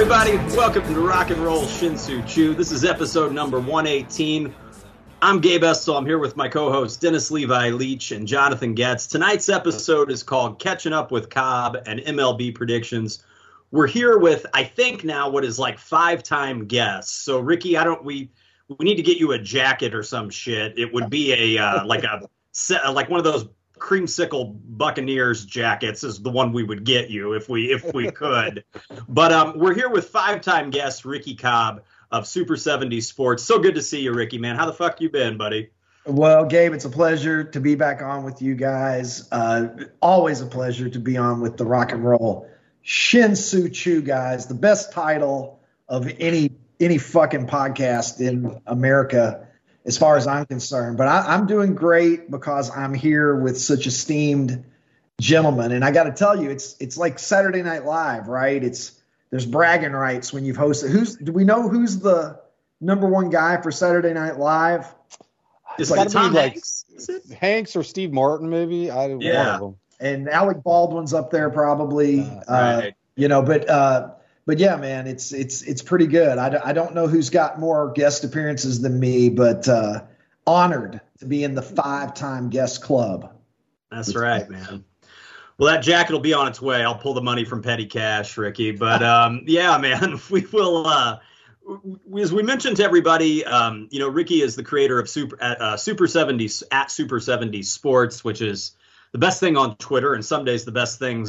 everybody. Welcome to the Rock and Roll Shinsu Chu. This is episode number 118. I'm Gabe Estel. I'm here with my co-hosts Dennis Levi-Leach and Jonathan Goetz. Tonight's episode is called Catching Up with Cobb and MLB Predictions. We're here with, I think now, what is like five-time guests. So, Ricky, we need to get you a jacket or some shit. It would be like one of those creamsicle Buccaneers jackets is the one we would get you if we could. But we're here with five-time guest Ricky Cobb of Super 70s Sports. So good to see you, Ricky, man. How the fuck you been, buddy? Well, Gabe, it's a pleasure to be back on with you guys. Always a pleasure to be on with the Rock and Roll Shinsu Chu guys. The best title of any fucking podcast in America, as far as I'm concerned. But I'm doing great because I'm here with such esteemed gentlemen. And I got to tell you, it's like Saturday Night Live, right? There's bragging rights when you've hosted. Do we know who's the number one guy for Saturday Night Live? It's like Tom Hanks. Like Hanks or Steve Martin, maybe. One of them. And Alec Baldwin's up there probably. Right. You know, but yeah, man, it's pretty good. I don't know who's got more guest appearances than me, but honored to be in the five-time guest club. That's right, man. Well, that jacket will be on its way. I'll pull the money from petty cash, Ricky. But yeah, man, we will. As we mentioned to everybody, Ricky is the creator of Super 70s at Super 70s Sports, which is the best thing on Twitter, and some days the best thing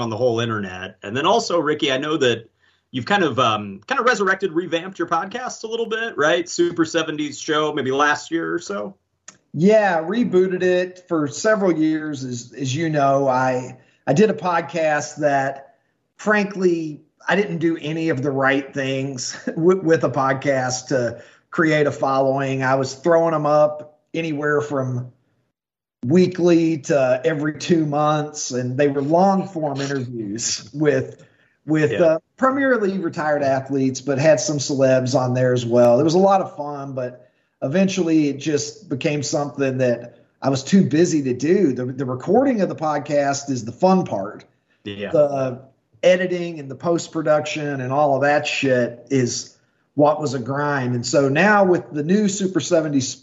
on the whole internet. And then also, Ricky, I know that you've kind of revamped your podcast a little bit, right? Super 70s Show, maybe last year or so. Yeah, rebooted it for several years. As you know, I did a podcast that, frankly, I didn't do any of the right things with a podcast to create a following. I was throwing them up anywhere from weekly to every 2 months, and they were long-form interviews with primarily retired athletes, but had some celebs on there as well. It was a lot of fun, but eventually it just became something that I was too busy to do. The recording of the podcast is the fun part. Yeah. The editing and the post-production and all of that shit is what was a grind. And so now with the new Super 70s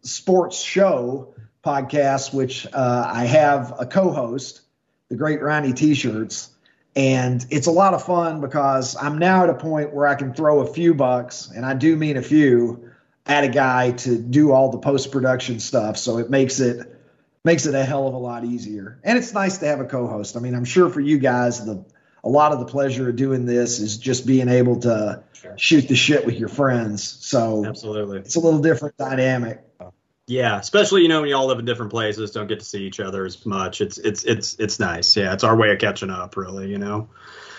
Sports Show podcast, which I have a co-host, the great Ronnie T-shirts, and it's a lot of fun because I'm now at a point where I can throw a few bucks, and I do mean a few, at a guy to do all the post-production stuff. So it makes it a hell of a lot easier. And it's nice to have a co-host. I mean, I'm sure for you guys, a lot of the pleasure of doing this is just being able to shoot the shit with your friends. So absolutely, it's a little different dynamic. Yeah. Especially, when you all live in different places, don't get to see each other as much. It's nice. Yeah. It's our way of catching up, really,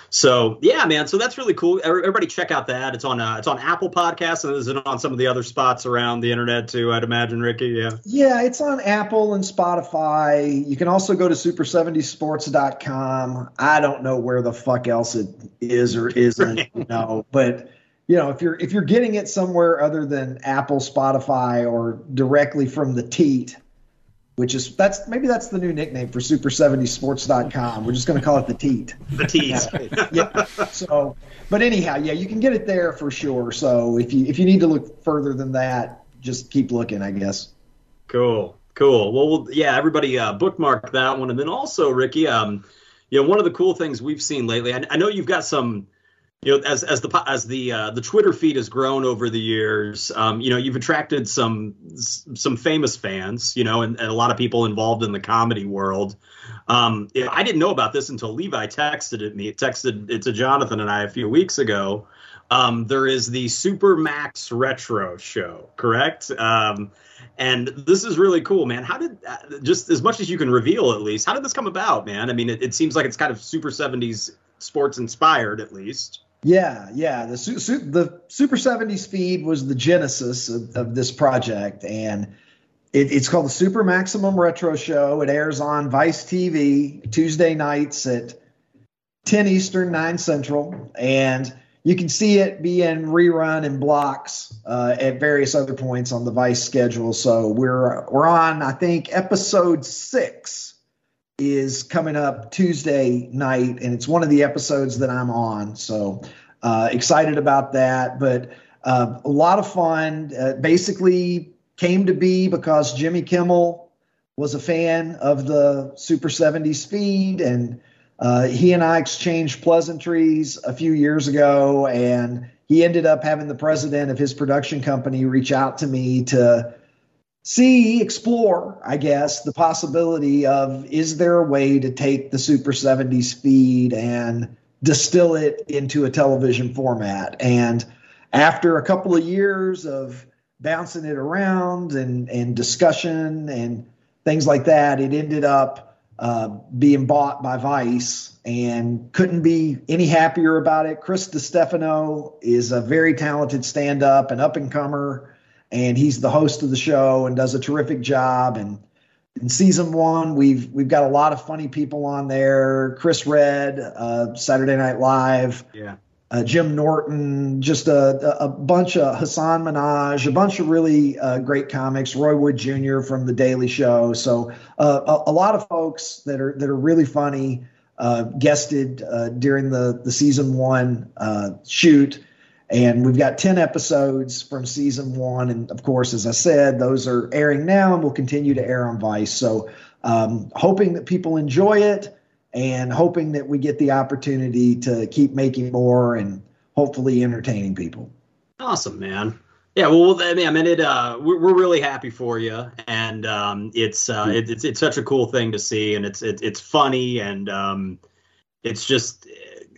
So, yeah, man. So that's really cool. Everybody check out that. It's on Apple Podcasts, and is it on some of the other spots around the internet too, I'd imagine, Ricky? Yeah. Yeah, it's on Apple and Spotify. You can also go to super70sports.com. I don't know where the fuck else it is or isn't, but if you're getting it somewhere other than Apple, Spotify, or directly from the teat, that's the new nickname for super70sports.com. We're just going to call it the teat. The teat. Yeah. So, but anyhow, yeah, you can get it there for sure. So if you need to look further than that, just keep looking, I guess. Cool. Well, yeah, everybody bookmark that one. And then also, Ricky, one of the cool things we've seen lately, I know you've got some, as the Twitter feed has grown over the years, you've attracted some famous fans, and a lot of people involved in the comedy world. I didn't know about this until Levi texted it to Jonathan and I a few weeks ago. There is the Super Max Retro Show, correct? And this is really cool, man. How did, just as much as you can reveal at least, how did this come about, man? I mean, it seems like it's kind of Super 70s Sports inspired, at least. Yeah. The Super 70s feed was the genesis of this project, and it's called the Super Maximum Retro Show. It airs on Vice TV Tuesday nights at 10 Eastern, 9 Central, and you can see it being rerun in blocks at various other points on the Vice schedule. So we're on, I think, episode 6 is coming up Tuesday night, and it's one of the episodes that I'm on. So excited about that, but a lot of fun. Basically came to be because Jimmy Kimmel was a fan of the Super 70s feed, and he and I exchanged pleasantries a few years ago, and he ended up having the president of his production company reach out to me to explore, I guess, the possibility of, is there a way to take the Super 70s feed and distill it into a television format? And after a couple of years of bouncing it around and discussion and things like that, it ended up being bought by Vice, and couldn't be any happier about it. Chris DiStefano is a very talented stand-up and up-and-comer, and he's the host of the show and does a terrific job. And in season one, we've got a lot of funny people on there. Chris Redd, Saturday Night Live, Jim Norton, just a bunch of Hasan Minhaj, a bunch of really great comics, Roy Wood Jr. from The Daily Show. So a lot of folks that are really funny guested during the season one shoot. And we've got 10 episodes from season one. And of course, as I said, those are airing now and will continue to air on Vice. So hoping that people enjoy it, and hoping that we get the opportunity to keep making more and hopefully entertaining people. Awesome, man. Yeah, well, I mean, we're really happy for you, and it's such a cool thing to see, and it's funny, and it's just,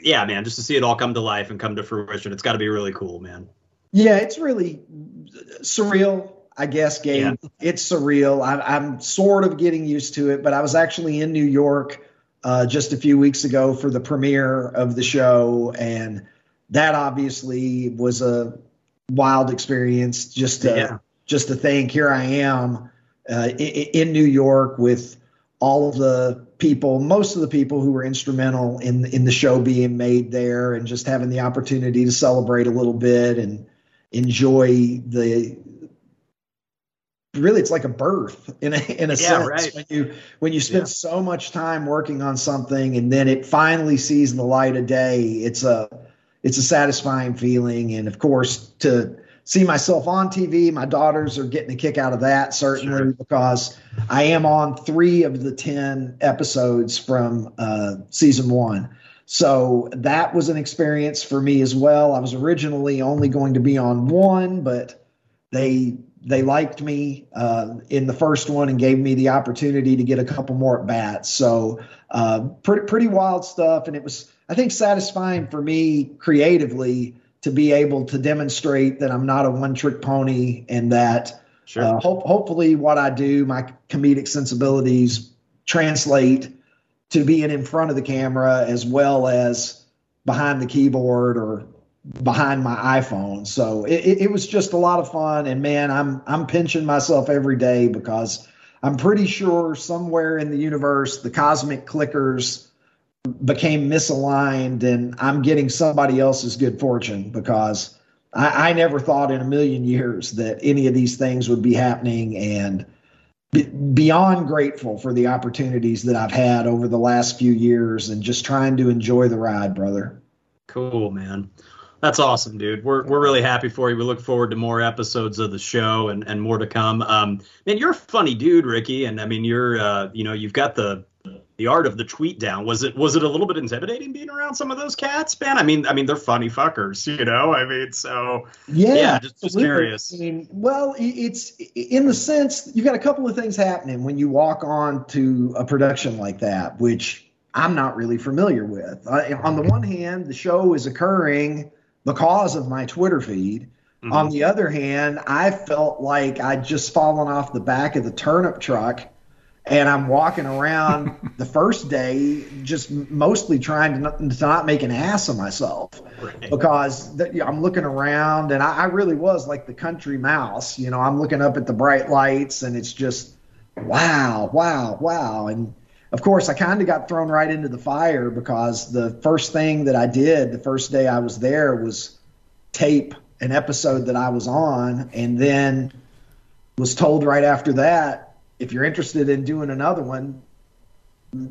yeah, man, just to see it all come to life and come to fruition, it's got to be really cool, man. Yeah, it's really surreal, I guess, Gabe. Yeah. It's surreal. I'm sort of getting used to it, but I was actually in New York just a few weeks ago for the premiere of the show, and that obviously was a wild experience. Just to think, here I am in New York with all of the people, most of the people who were instrumental in the show being made there, and just having the opportunity to celebrate a little bit and enjoy Really, it's like a birth in a sense, right? When you spend so much time working on something and then it finally sees the light of day, it's a satisfying feeling. And of course, to see myself on TV, my daughters are getting a kick out of that, certainly, because I am on 3 of the 10 episodes from season one. So that was an experience for me as well. I was originally only going to be on one, but they liked me in the first one and gave me the opportunity to get a couple more at bats. So pretty wild stuff. And it was, I think, satisfying for me creatively to be able to demonstrate that I'm not a one-trick pony, and that hopefully what I do, my comedic sensibilities translate to being in front of the camera as well as behind the keyboard or behind my iPhone. So it was just a lot of fun, and man, I'm pinching myself every day, because I'm pretty sure somewhere in the universe the cosmic clickers became misaligned, and I'm getting somebody else's good fortune, because I never thought in a million years that any of these things would be happening, and beyond grateful for the opportunities that I've had over the last few years, and just trying to enjoy the ride, brother. Cool, man. That's awesome, dude. We're really happy for you. We look forward to more episodes of the show and more to come. Man, you're a funny dude, Ricky, and I mean, you're you've got the art of the tweet down. Was it a little bit intimidating being around some of those cats, man? I mean, they're funny fuckers, you know. I mean, so yeah, just curious. I mean, well, it's in the sense you got a couple of things happening when you walk on to a production like that, which I'm not really familiar with. On the one hand, the show is occurring because of my Twitter feed. Mm-hmm. On the other hand, I felt like I'd just fallen off the back of the turnip truck, and I'm walking around the first day just mostly trying to not make an ass of myself, because I'm looking around, and I really was like the country mouse. You know, I'm looking up at the bright lights, and it's just wow. And of course, I kind of got thrown right into the fire, because the first thing that I did the first day I was there was tape an episode that I was on, and then was told right after that, if you're interested in doing another one, do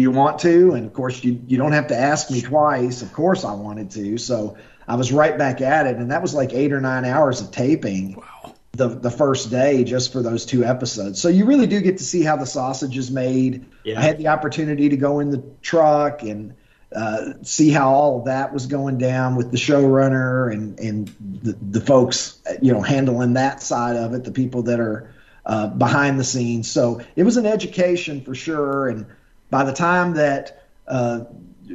you want to? And of course, you don't have to ask me twice. Of course I wanted to. So I was right back at it. And that was like 8 or 9 hours of taping. Wow. The first day just for those two episodes. So you really do get to see how the sausage is made. Yeah. I had the opportunity to go in the truck and see how all of that was going down with the showrunner and the folks, you know, handling that side of it, the people that are behind the scenes. So it was an education for sure. And by the time that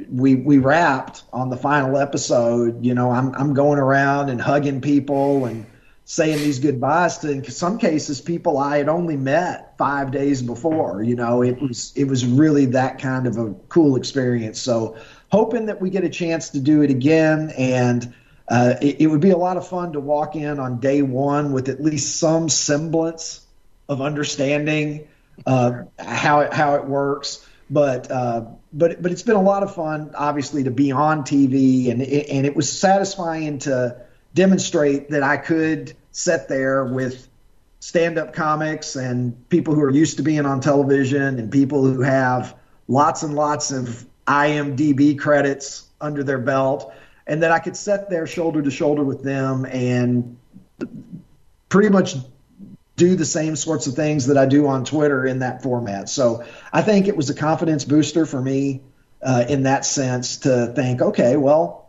we wrapped on the final episode, you know, I'm going around and hugging people and saying these goodbyes to, in some cases, people I had only met 5 days before. You know, it was really that kind of a cool experience. So hoping that we get a chance to do it again, and it would be a lot of fun to walk in on day one with at least some semblance of understanding how it works. But it's been a lot of fun, obviously, to be on TV, and it was satisfying to demonstrate that I could sit there with stand-up comics and people who are used to being on television and people who have lots and lots of IMDb credits under their belt, and that I could sit there shoulder to shoulder with them and pretty much do the same sorts of things that I do on Twitter in that format. So I think it was a confidence booster for me in that sense, to think, okay, well,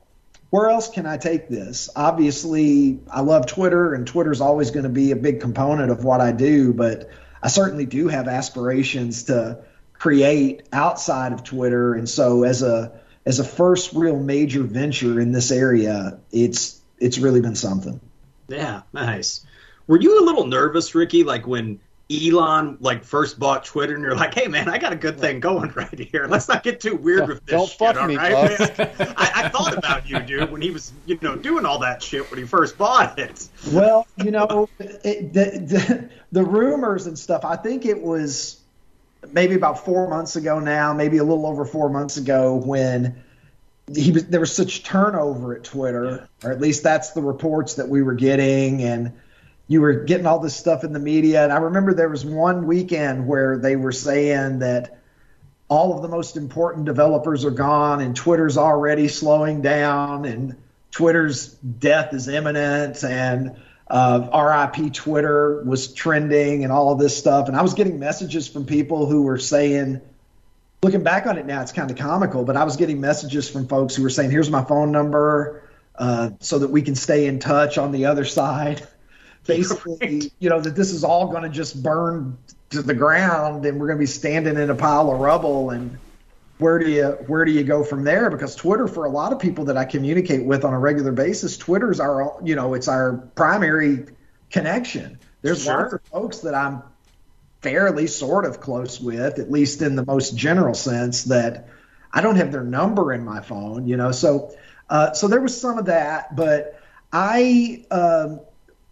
where else can I take this? Obviously, I love Twitter, and Twitter's always going to be a big component of what I do, but I certainly do have aspirations to create outside of Twitter. And so as a first real major venture in this area, it's really been something. Yeah, nice. Were you a little nervous, Ricky, like when Elon first bought Twitter, and you're like, "Hey man, I got a good thing going right here. Let's not get too weird with this. Don't shit, fuck all me, right?" I thought about you, dude, when he was, you know, doing all that shit when he first bought it. Well, you know, the rumors and stuff. I think it was maybe about 4 months ago now, maybe a little over 4 months ago, when there was such turnover at Twitter, or at least that's the reports that we were getting, and you were getting all this stuff in the media. And I remember there was one weekend where they were saying that all of the most important developers are gone and Twitter's already slowing down and Twitter's death is imminent, and RIP Twitter was trending and all of this stuff. And I was getting messages from people who were saying, looking back on it now, it's kind of comical, but I was getting messages from folks who were saying, here's my phone number so that we can stay in touch on the other side. Basically, you know, that this is all going to just burn to the ground and we're going to be standing in a pile of rubble, and where do you go from there? Because Twitter, for a lot of people that I communicate with on a regular basis, Twitter's our, you know, it's our primary connection. There's lots of folks that I'm fairly sort of close with, at least in the most general sense, that I don't have their number in my phone, you know. So there was some of that, but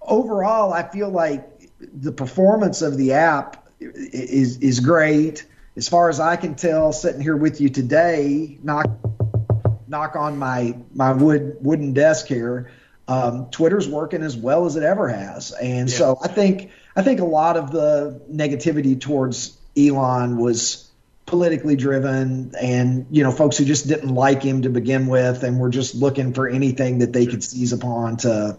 overall, I feel like the performance of the app is great. As far as I can tell, sitting here with you today, knock on my wooden desk here, Twitter's working as well as it ever has. And yeah. So I think a lot of the negativity towards Elon was politically driven, and, you know, folks who just didn't like him to begin with and were just looking for anything that they could seize upon to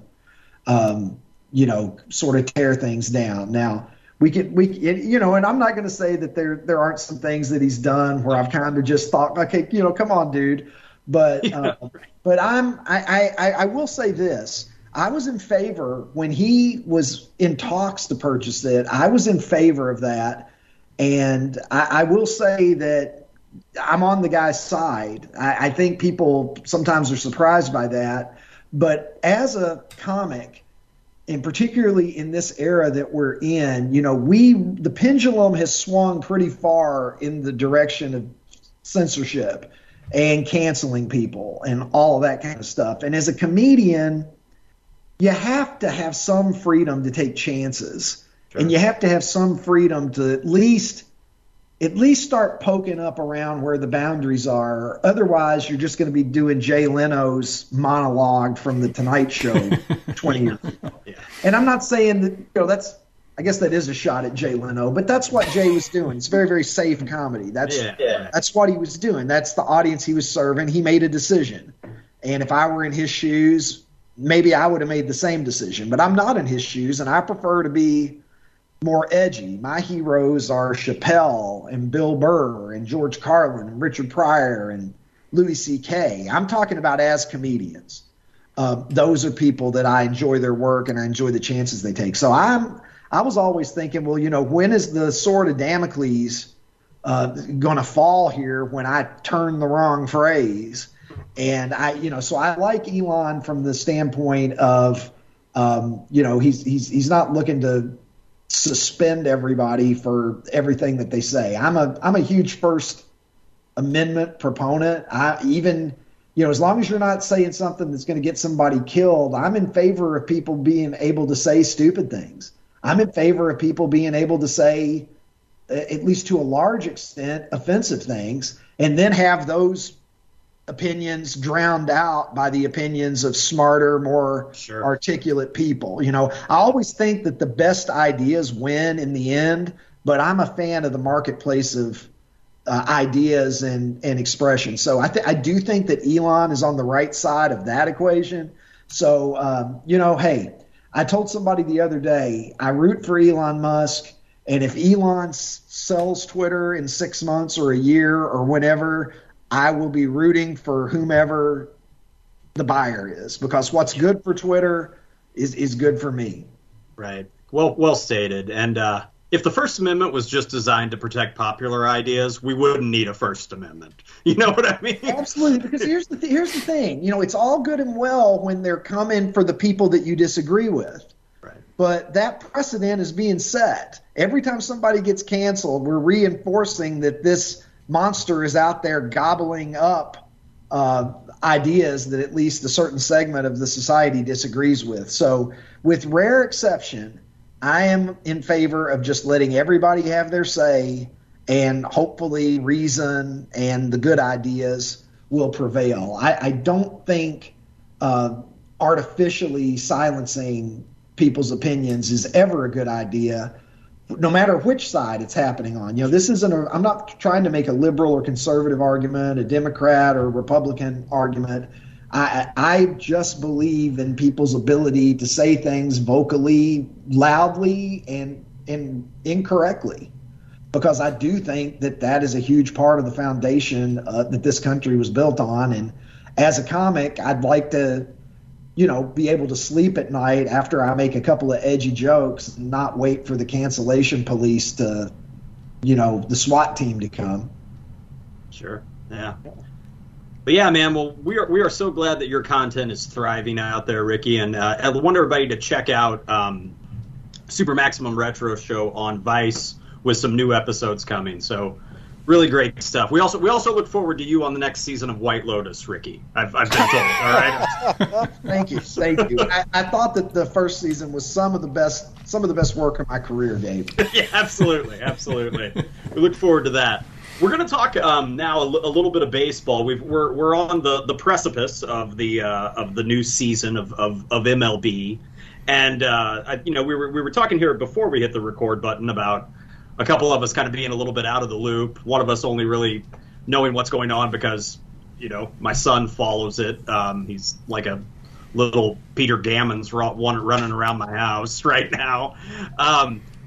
you know, sort of tear things down. Now and I'm not going to say that there aren't some things that he's done where I've kind of just thought, okay, you know, come on, dude. But, but I will say this, I was in favor when he was in talks to purchase it. I was in favor of that. And I will say that I'm on the guy's side. I think people sometimes are surprised by that. But as a comic, and particularly in this era that we're in, you know, the pendulum has swung pretty far in the direction of censorship and canceling people and all of that kind of stuff. And as a comedian, you have to have some freedom to take chances. Sure. And you have to have some freedom to at least start poking up around where the boundaries are. Otherwise, you're just going to be doing Jay Leno's monologue from The Tonight Show 20 years ago. Yeah. And I'm not saying that, you know, that's I guess that is a shot at Jay Leno, but that's what Jay was doing. It's very, very safe comedy. That's what he was doing. That's the audience he was serving. He made a decision. And if I were in his shoes, maybe I would have made the same decision. But I'm not in his shoes, and I prefer to be more edgy. My heroes are Chappelle and Bill Burr and George Carlin and Richard Pryor and Louis C.K. I'm talking about as comedians. Those are people that I enjoy their work and I enjoy the chances they take. So I was always thinking, well, you know, when is the sword of Damocles going to fall here when I turn the wrong phrase? And so I like Elon from the standpoint of, he's not looking to suspend everybody for everything that they say. I'm a huge First Amendment proponent. As long as you're not saying something that's going to get somebody killed, I'm in favor of people being able to say stupid things. I'm in favor of people being able to say, at least to a large extent, offensive things, and then have those opinions drowned out by the opinions of smarter, more articulate people. I always think that the best ideas win in the end, but I'm a fan of the marketplace of ideas and expression. So I do think that Elon is on the right side of that equation. So, hey, I told somebody the other day, I root for Elon Musk, and if Elon sells Twitter in 6 months or a year or whenever, I will be rooting for whomever the buyer is, because what's good for Twitter is good for me. Right. Well stated. And if the First Amendment was just designed to protect popular ideas, we wouldn't need a First Amendment. You know what I mean? Absolutely, because here's the thing. It's all good and well when they're coming for the people that you disagree with. Right. But that precedent is being set. Every time somebody gets canceled, we're reinforcing that this monster is out there gobbling up ideas that at least a certain segment of the society disagrees with. So with rare exception, I am in favor of just letting everybody have their say, and hopefully reason and the good ideas will prevail. I don't think artificially silencing people's opinions is ever a good idea, no matter which side it's happening on. This isn't I'm not trying to make a liberal or conservative argument, a Democrat or Republican argument. I just believe in people's ability to say things vocally, loudly, and incorrectly, because I do think that is a huge part of the foundation that this country was built on. And as a comic, I'd like to, be able to sleep at night after I make a couple of edgy jokes and not wait for the cancellation police to, the SWAT team to come. Sure. Yeah. But yeah, man, well, we are so glad that your content is thriving out there, Ricky, and I want everybody to check out Super Maximum Retro Show on Vice with some new episodes coming. So really great stuff. We also look forward to you on the next season of White Lotus, Ricky. I've been told. All right. Thank you. I thought that the first season was some of the best work of my career, Dave. Yeah, absolutely. We look forward to that. We're going to talk now a little bit of baseball. We're on the precipice of the new season of MLB, and we were talking here before we hit the record button about a couple of us kind of being a little bit out of the loop. One of us only really knowing what's going on because my son follows it. He's like a little Peter Gammons running around my house right now.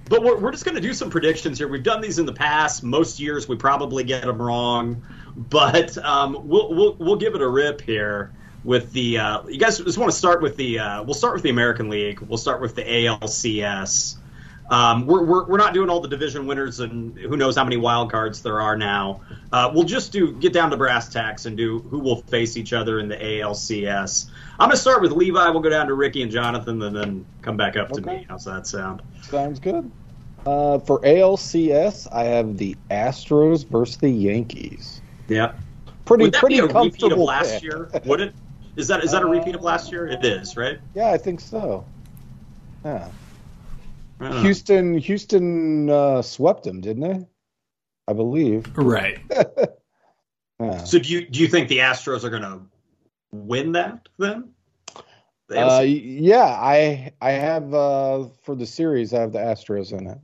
But we're just going to do some predictions here. We've done these in the past. Most years we probably get them wrong, but we'll give it a rip here with the. You guys just want to start with the. We'll start with the American League. We'll start with the ALCS. We're not doing all the division winners and who knows how many wild cards there are now. We'll just get down to brass tacks and do who will face each other in the ALCS. I'm going to start with Levi. We'll go down to Ricky and Jonathan and then come back up to me. How's that sound? Sounds good. For ALCS, I have the Astros versus the Yankees. Yeah. Would that be a repeat of last year? Would it? Is that a repeat of last year? It is, right? Yeah, I think so. Yeah. Houston swept them, didn't they? I believe. Right. Yeah. So do you think the Astros are going to win that then? Yeah, I have for the series. I have the Astros in it.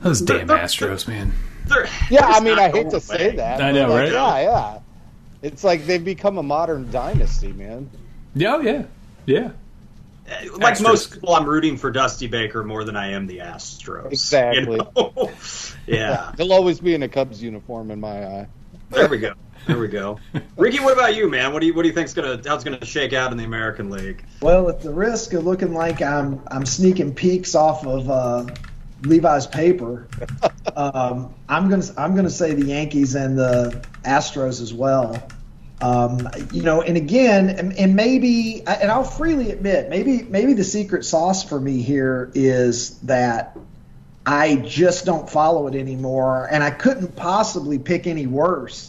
Those damn Astros, man. Yeah, I mean, I hate to say that. I know, right? Yeah, yeah. It's like they've become a modern dynasty, man. Yeah, yeah, yeah. Like Astros. Most people, I'm rooting for Dusty Baker more than I am the Astros. Exactly. You know? Yeah. He'll always be in a Cubs uniform in my eye. There we go. There we go. Ricky, what about you, man? What do you think's how's gonna shake out in the American League? Well, at the risk of looking like I'm sneaking peeks off of Levi's paper, I'm gonna say the Yankees and the Astros as well. You know, and again, and maybe, and I'll freely admit, maybe the secret sauce for me here is that I just don't follow it anymore, and I couldn't possibly pick any worse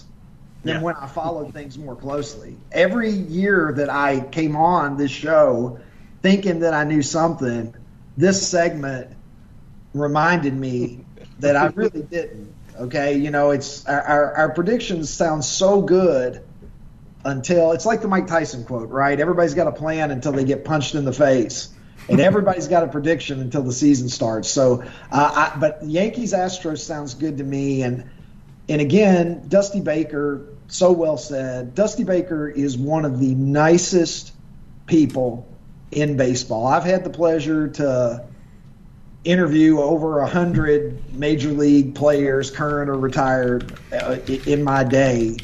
than when I followed things more closely. Every year that I came on this show thinking that I knew something, this segment reminded me that I really didn't. Okay, you know, it's our predictions sound so good until it's like the Mike Tyson quote, right? Everybody's got a plan until they get punched in the face. And everybody's got a prediction until the season starts. So, but Yankees Astros sounds good to me. And again, Dusty Baker, so well said. Dusty Baker is one of the nicest people in baseball. I've had the pleasure to interview over 100 major league players, current or retired, in my day.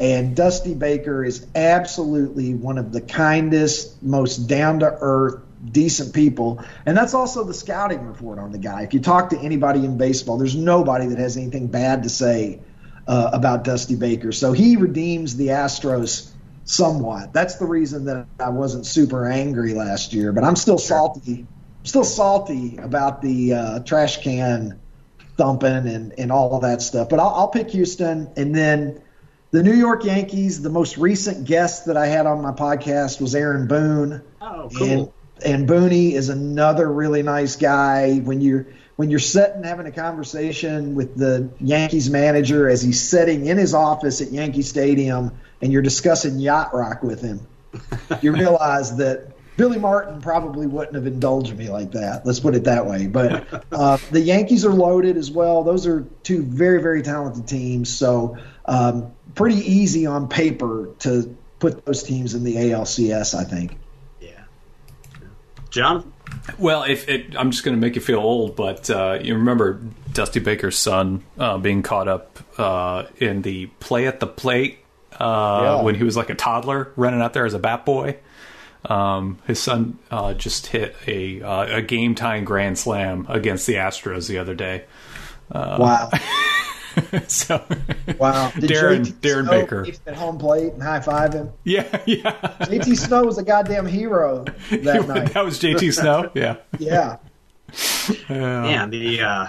And Dusty Baker is absolutely one of the kindest, most down-to-earth, decent people. And that's also the scouting report on the guy. If you talk to anybody in baseball, there's nobody that has anything bad to say about Dusty Baker. So he redeems the Astros somewhat. That's the reason that I wasn't super angry last year. But I'm still salty. I'm still salty about the trash can thumping and all of that stuff. But I'll pick Houston, and then the New York Yankees. The most recent guest that I had on my podcast was Aaron Boone. Oh, cool. And Booney is another really nice guy. When you're sitting having a conversation with the Yankees manager as he's sitting in his office at Yankee Stadium and you're discussing yacht rock with him, you realize that Billy Martin probably wouldn't have indulged me like that. Let's put it that way. But the Yankees are loaded as well. Those are two very, very talented teams. So pretty easy on paper to put those teams in the ALCS, I think. Yeah. John? Well, I'm just going to make you feel old, but you remember Dusty Baker's son being caught up in the play at the plate when he was like a toddler running out there as a bat boy. His son just hit a game-tying grand slam against the Astros the other day. Wow! So wow! Did Darren Baker at home plate and high five him? Yeah, yeah. J.T. Snow was a goddamn hero that night. That was J.T. Snow. Yeah, yeah. Man,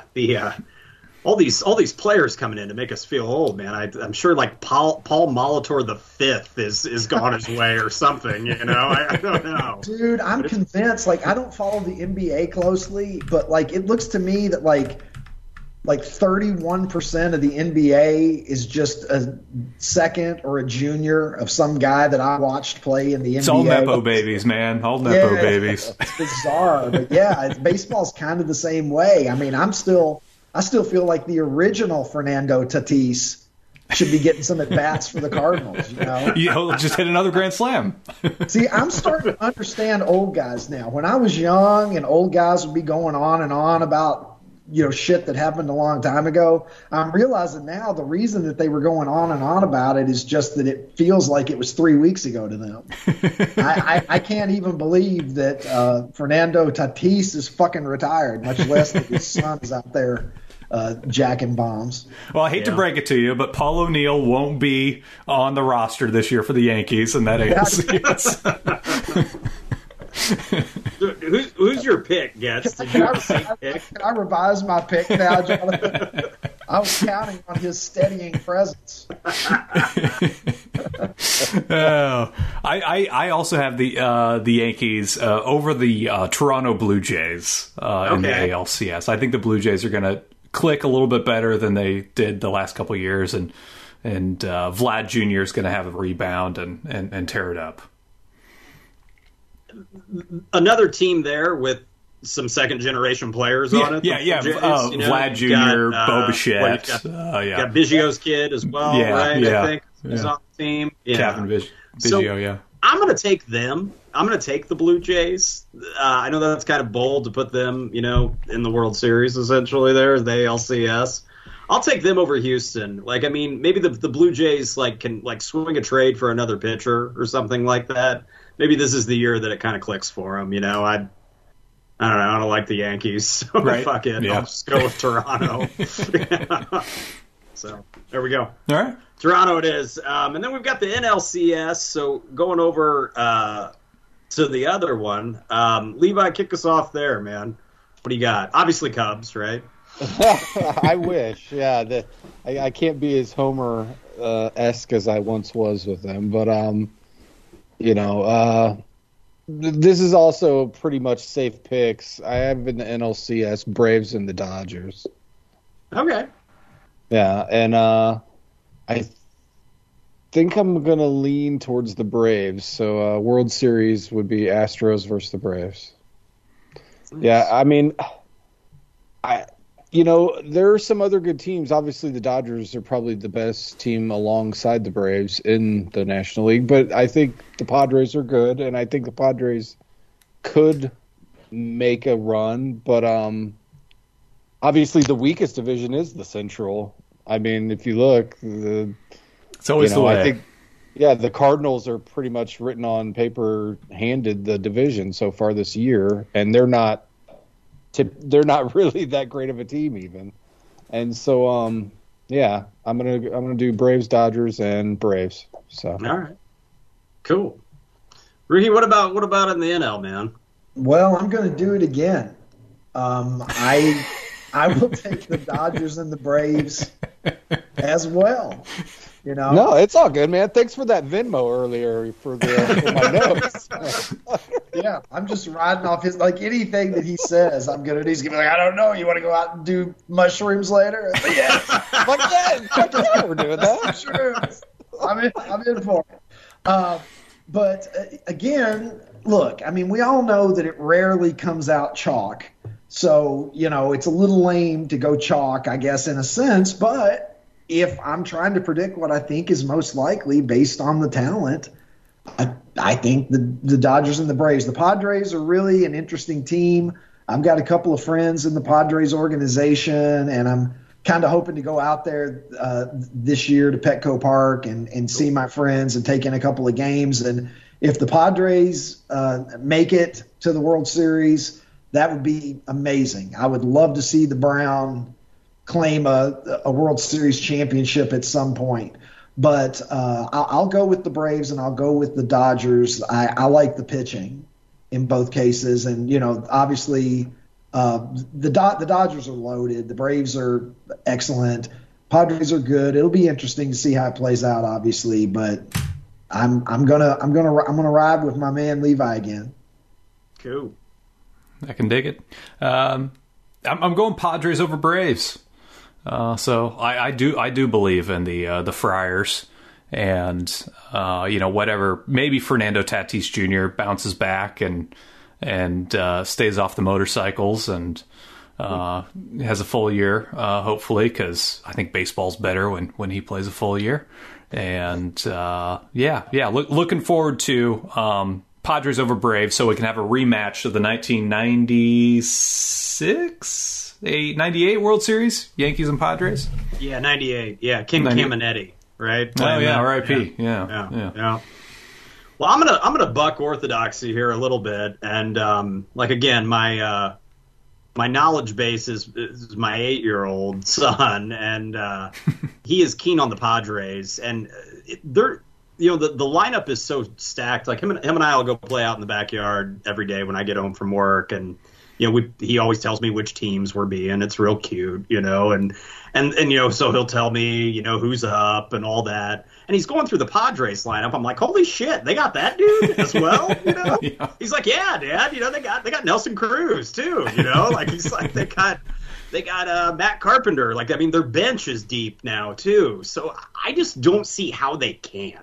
all these players coming in to make us feel old, man. I'm sure like Paul Molitor the Fifth is gone his way or something, you know. I don't know. Dude, I'm convinced. Like, I don't follow the NBA closely, but like it looks to me that like 31% of the NBA is just a second or a junior of some guy that I watched play in the NBA. It's all Nepo babies, man. All Nepo babies. It's bizarre, but yeah, baseball's kind of the same way. I mean, I still feel like the original Fernando Tatis should be getting some at-bats for the Cardinals, you know? He'll just hit another grand slam. See, I'm starting to understand old guys now. When I was young and old guys would be going on and on about, you know, shit that happened a long time ago, I'm realizing now the reason that they were going on and on about it is just that it feels like it was 3 weeks ago to them. I can't even believe that Fernando Tatis is fucking retired, much less that his son is out there jacking bombs. Well, I hate to break it to you, but Paul O'Neill won't be on the roster this year for the Yankees, and that is. Who's your pick, Getz? Can I revise my pick now, Jonathan? I was counting on his steadying presence. I also have the Yankees over the Toronto Blue Jays in the ALCS. I think the Blue Jays are going to click a little bit better than they did the last couple of years, and Vlad Jr. is going to have a rebound and tear it up. another team there with some second-generation players on it. Vlad Jr., Bo Bichette. Got Biggio's kid as well, right? Yeah, I think is on the team. Yeah. Captain Biggio, so, yeah. I'm going to take them. I'm going to take the Blue Jays. I know that's kind of bold to put them, you know, in the World Series, essentially, there, the ALCS. I'll take them over Houston. Like, I mean, maybe the Blue Jays, like, can, like, swing a trade for another pitcher or something like that. Maybe this is the year that it kind of clicks for them, you know. I don't know. I don't like the Yankees, so fuck it. I'll just go with Toronto. So there we go. All right. Toronto it is. And then we've got the NLCS. So going over to the other one, Levi, kick us off there, man. What do you got? Obviously Cubs, right? I wish. Yeah. I can't be as Homer-esque as I once was with them. But, you know, this is also pretty much safe picks. I have been the NLCS, Braves, and the Dodgers. Okay. Yeah, and I think I'm going to lean towards the Braves. So World Series would be Astros versus the Braves. Nice. Yeah, I mean, you know, there are some other good teams. Obviously, the Dodgers are probably the best team alongside the Braves in the National League. But I think the Padres are good, and I think the Padres could make a run. But obviously, the weakest division is the Central. I mean, if you look, it's always the way. I think, the Cardinals are pretty much written on paper, handed the division so far this year, and they're not really that great of a team even. And so, I'm gonna do Braves, Dodgers, and Braves. So all right, cool. Ruhi, what about in the NL, man? Well, I'm gonna do it again. I will take the Dodgers and the Braves as well. You know? No, it's all good, man. Thanks for that Venmo earlier for my notes. Yeah, I'm just riding off his, like, anything that he says, I'm going to do. He's going to be like, I don't know, you want to go out and do mushrooms later? But yeah. Like, yeah, we're doing that. Mushrooms. I'm in for it. But, again, look, I mean, we all know that it rarely comes out chalk. So, you know, it's a little lame to go chalk, I guess, in a sense, but if I'm trying to predict what I think is most likely based on the talent, I think the Dodgers and the Braves. The Padres are really an interesting team. I've got a couple of friends in the Padres organization, and I'm kind of hoping to go out there this year to Petco Park and see my friends and take in a couple of games. And if the Padres make it to the World Series, that would be amazing. I would love to see the Brown claim a World Series championship at some point. But I'll go with the Braves and I'll go with the Dodgers. I like the pitching in both cases. And, you know, obviously the Dodgers are loaded. The Braves are excellent. Padres are good. It'll be interesting to see how it plays out, obviously. But I'm gonna ride with my man Levi again. Cool. I can dig it. I'm going Padres over Braves. So I do believe in the Friars and, you know, whatever, maybe Fernando Tatis Jr. bounces back and stays off the motorcycles and has a full year, hopefully, because I think baseball's better when he plays a full year. And looking forward to Padres over Braves so we can have a rematch of the 1998 World Series, Yankees and Padres. Yeah, 98. Yeah, Kim Caminetti, right? Oh yeah, R.I.P. Yeah. Well, I'm gonna buck orthodoxy here a little bit, and like again, my knowledge base is my 8-year-old son, and he is keen on the Padres, and they're. You know, the lineup is so stacked. Like him and I will go play out in the backyard every day when I get home from work, and you know he always tells me which teams we're being. It's real cute, you know, and you know so he'll tell me you know who's up and all that. And he's going through the Padres lineup. I'm like, holy shit, they got that dude as well, you know. Yeah. He's like, yeah, Dad, you know they got Nelson Cruz too, you know. Like he's like they got Matt Carpenter. Like I mean their bench is deep now too. So I just don't see how they can.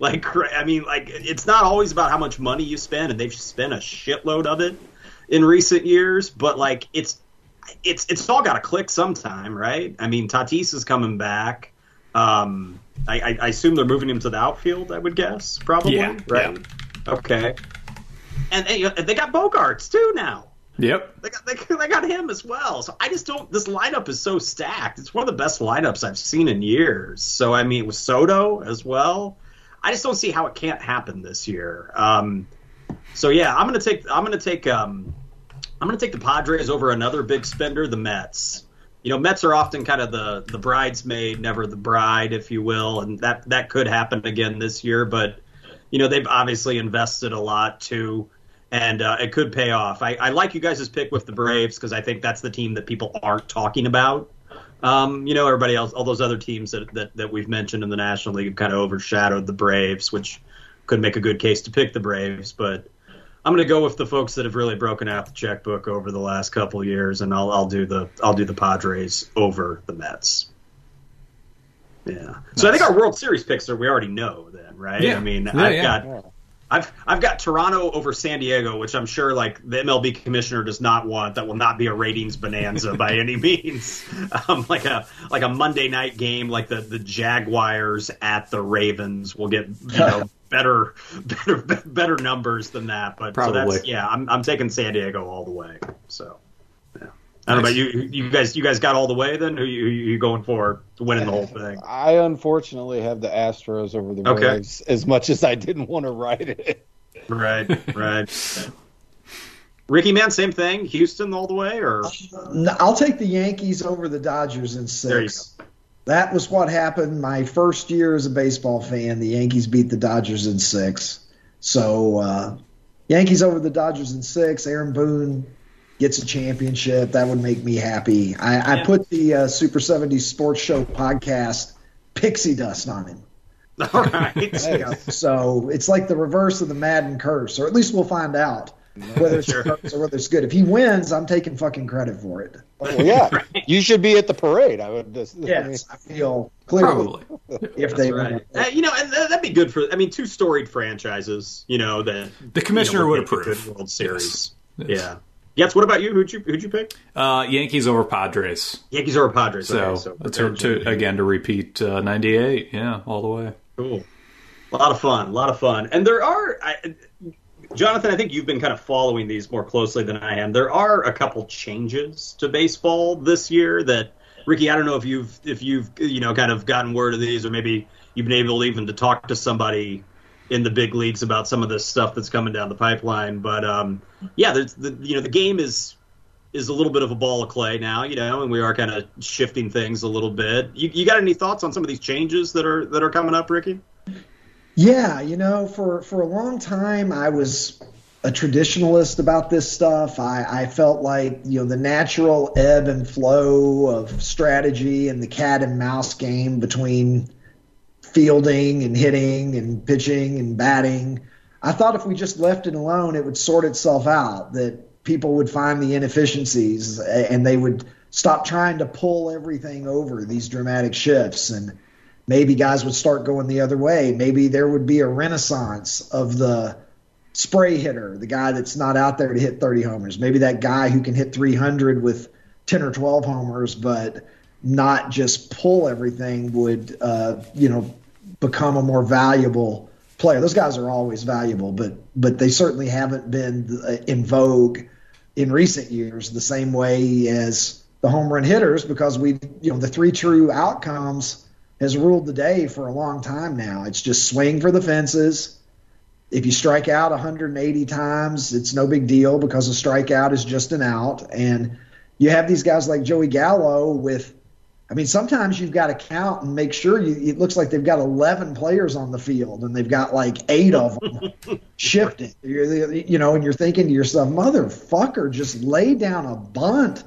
Like, I mean, like, it's not always about how much money you spend, and they've spent a shitload of it in recent years, but like it's all got to click sometime, right? I mean, Tatis is coming back. I assume they're moving him to the outfield, I would guess, probably. Yeah, right. Yeah. Okay. And they got Bogarts too now. Yep. They got him as well. So I just don't – this lineup is so stacked. It's one of the best lineups I've seen in years. So, I mean, with Soto as well, I just don't see how it can't happen this year. So, yeah, I'm going to take the Padres over another big spender, the Mets. You know, Mets are often kind of the bridesmaid, never the bride, if you will, and that could happen again this year. But, you know, they've obviously invested a lot, too, and it could pay off. I like you guys' pick with the Braves because I think that's the team that people aren't talking about. You know, everybody else, all those other teams that we've mentioned in the National League have kind of overshadowed the Braves, which could make a good case to pick the Braves, but I'm going to go with the folks that have really broken out the checkbook over the last couple of years, and I'll do the Padres over the Mets. Yeah. Nice. So I think our World Series picks we already know then, right? Yeah. I mean, I've got Toronto over San Diego, which I'm sure like the MLB commissioner does not want. That will not be a ratings bonanza by any means. Like a Monday night game, like the Jaguars at the Ravens will get, you know, better numbers than that, but probably. So that's, yeah, I'm taking San Diego all the way. So, yeah, I don't know about you. You guys got all the way then? Who you going for winning the whole thing? I unfortunately have the Astros over the Braves, as much as I didn't want to write it. Right. Ricky, man, same thing. Houston all the way, or I'll take the Yankees over the Dodgers in six. There you go. That was what happened my first year as a baseball fan. The Yankees beat the Dodgers in six. So Yankees over the Dodgers in six. Aaron Boone gets a championship. That would make me happy. I put the Super 70s Sports Show podcast pixie dust on him. All right. So it's like the reverse of the Madden curse, or at least we'll find out whether it's curse or whether it's good. If he wins, I'm taking fucking credit for it. Well, yeah, right. You should be at the parade. I would. Yes, I feel clearly probably. If they, right. You know, and that'd be good for. I mean, two storied franchises. You know that the commissioner would approve. Good World Series. Yes. Yeah. Yes. What about you? Who'd you pick? Yankees over Padres. Yankees over Padres. So to repeat '98. Yeah, all the way. Cool. A lot of fun, and there are. Jonathan, I think you've been kind of following these more closely than I am. There are a couple changes to baseball this year that, Ricky, I don't know if you've you know, kind of gotten word of these, or maybe you've been able even to talk to somebody in the big leagues about some of this stuff that's coming down the pipeline. But yeah, the game is a little bit of a ball of clay now, you know, and we are kind of shifting things a little bit. You got any thoughts on some of these changes that are coming up, Ricky? Yeah, you know, for a long time, I was a traditionalist about this stuff. I felt like, you know, the natural ebb and flow of strategy and the cat and mouse game between fielding and hitting and pitching and batting, I thought if we just left it alone, it would sort itself out, that people would find the inefficiencies and they would stop trying to pull everything over these dramatic shifts, and maybe guys would start going the other way. Maybe there would be a renaissance of the spray hitter, the guy that's not out there to hit 30 homers. Maybe that guy who can hit 300 with 10 or 12 homers but not just pull everything would, you know, become a more valuable player. Those guys are always valuable, but they certainly haven't been in vogue in recent years the same way as the home run hitters, because we, you know, the three true outcomes – has ruled the day for a long time now. It's just swing for the fences. If you strike out 180 times, it's no big deal because a strikeout is just an out. And you have these guys like Joey Gallo with, I mean, sometimes you've got to count and make sure it looks like they've got 11 players on the field and they've got like 8 of them shifting. You know, and you're thinking to yourself, motherfucker, just lay down a bunt.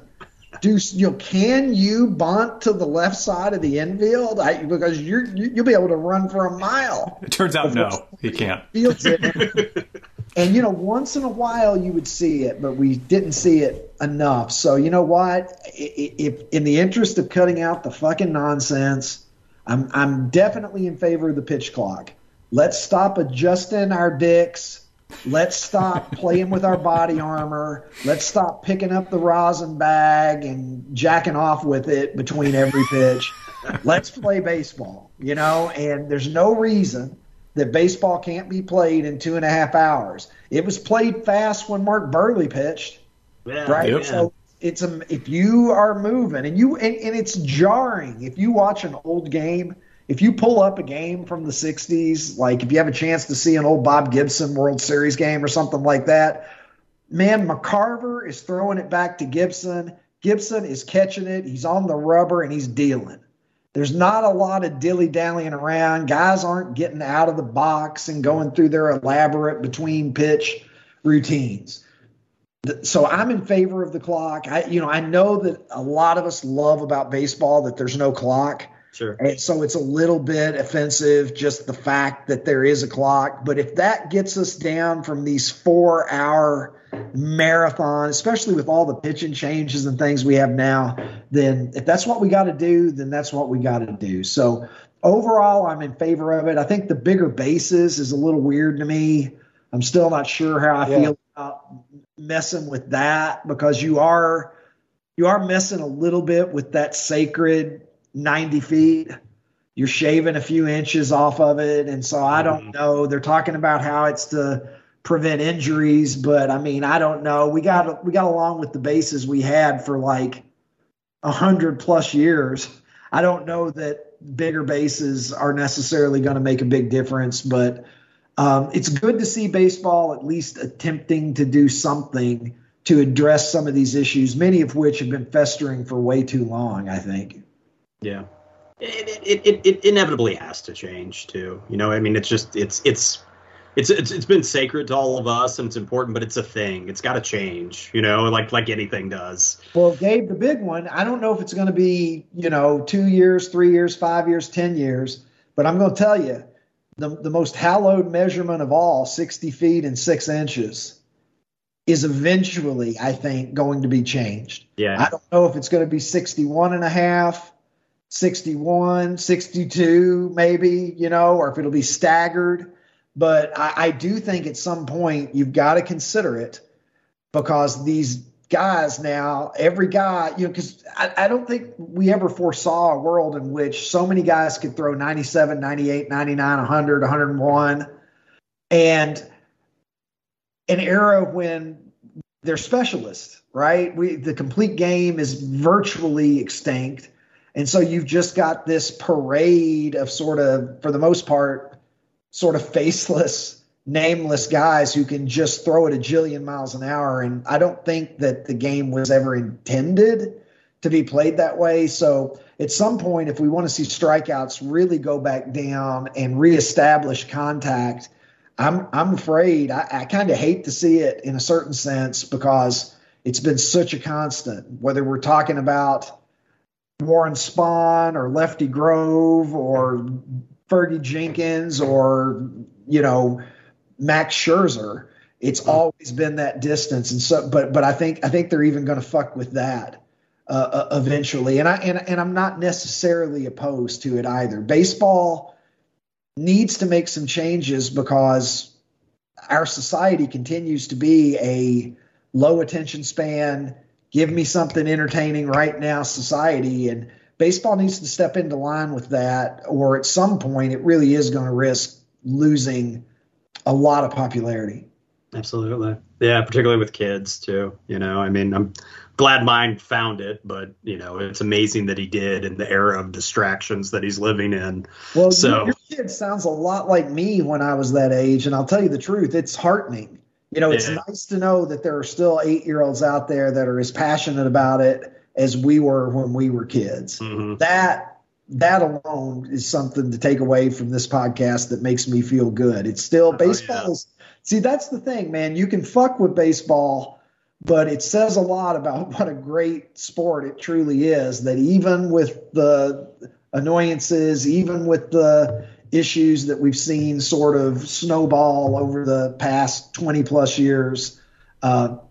Can you bunt to the left side of the infield? Because you'll be able to run for a mile. It turns out, no, he can't. And, you know, once in a while you would see it, but we didn't see it enough. So, you know what? If in the interest of cutting out the fucking nonsense, I'm definitely in favor of the pitch clock. Let's stop adjusting our dicks. Let's stop playing with our body armor. Let's stop picking up the rosin bag and jacking off with it between every pitch. Let's play baseball, you know, and there's no reason that baseball can't be played in 2.5 hours. It was played fast when Mark Burley pitched, right? Yeah. So it's if you are moving and it's jarring. If you watch an old game, if you pull up a game from the 60s, like if you have a chance to see an old Bob Gibson World Series game or something like that, man, McCarver is throwing it back to Gibson. Gibson is catching it. He's on the rubber and he's dealing. There's not a lot of dilly-dallying around. Guys aren't getting out of the box and going through their elaborate between-pitch routines. So I'm in favor of the clock. I know that a lot of us love about baseball that there's no clock. Sure. And so it's a little bit offensive, just the fact that there is a clock. But if that gets us down from these 4-hour marathon, especially with all the pitching changes and things we have now, then if that's what we got to do, then that's what we got to do. So overall, I'm in favor of it. I think the bigger bases is a little weird to me. I'm still not sure how I feel about messing with that, because you are messing a little bit with that sacred 90 feet. You're shaving a few inches off of it. And so I don't know. They're talking about how it's to prevent injuries, but I mean, I don't know. We got along with the bases we had for like 100+ years. I don't know that bigger bases are necessarily going to make a big difference, but it's good to see baseball at least attempting to do something to address some of these issues, many of which have been festering for way too long, I think. Yeah, it inevitably has to change too. You know, I mean, it's just it's been sacred to all of us, and it's important, but it's a thing. It's got to change, you know, like anything does. Well, Dave, the big one, I don't know if it's going to be, you know, 2 years, 3 years, 5 years, 10 years, but I'm going to tell you, the most hallowed measurement of all, 60 feet and 6 inches, is eventually, I think, going to be changed. Yeah. I don't know if it's going to be 61.5. 61, 62 maybe, you know, or if it'll be staggered. But I do think at some point you've got to consider it, because these guys now, every guy, you know, because I don't think we ever foresaw a world in which so many guys could throw 97, 98, 99, 100, 101. And an era when they're specialists, right? The complete game is virtually extinct. And so you've just got this parade of sort of, for the most part, sort of faceless, nameless guys who can just throw it a jillion miles an hour. And I don't think that the game was ever intended to be played that way. So at some point, if we want to see strikeouts really go back down and reestablish contact, I'm afraid I kind of hate to see it in a certain sense, because it's been such a constant, whether we're talking about Warren Spahn or Lefty Grove or Fergie Jenkins or, you know, Max Scherzer. It's always been that distance. And so, but I think they're even going to fuck with that eventually. And I'm not necessarily opposed to it either. Baseball needs to make some changes, because our society continues to be a low attention span, give me something entertaining right now society, and baseball needs to step into line with that, or at some point it really is going to risk losing a lot of popularity. Absolutely. Yeah, particularly with kids too. You know, I mean, I'm glad mine found it, but, you know, it's amazing that he did in the era of distractions that he's living in. Well, so, your kid sounds a lot like me when I was that age, and I'll tell you the truth, it's heartening. You know, it's nice to know that there are still 8-year-olds out there that are as passionate about it as we were when we were kids. Mm-hmm. That alone is something to take away from this podcast that makes me feel good. It's still baseball. See, that's the thing, man. You can fuck with baseball, but it says a lot about what a great sport it truly is, that even with the annoyances, even with the issues that we've seen sort of snowball over the past 20+ years,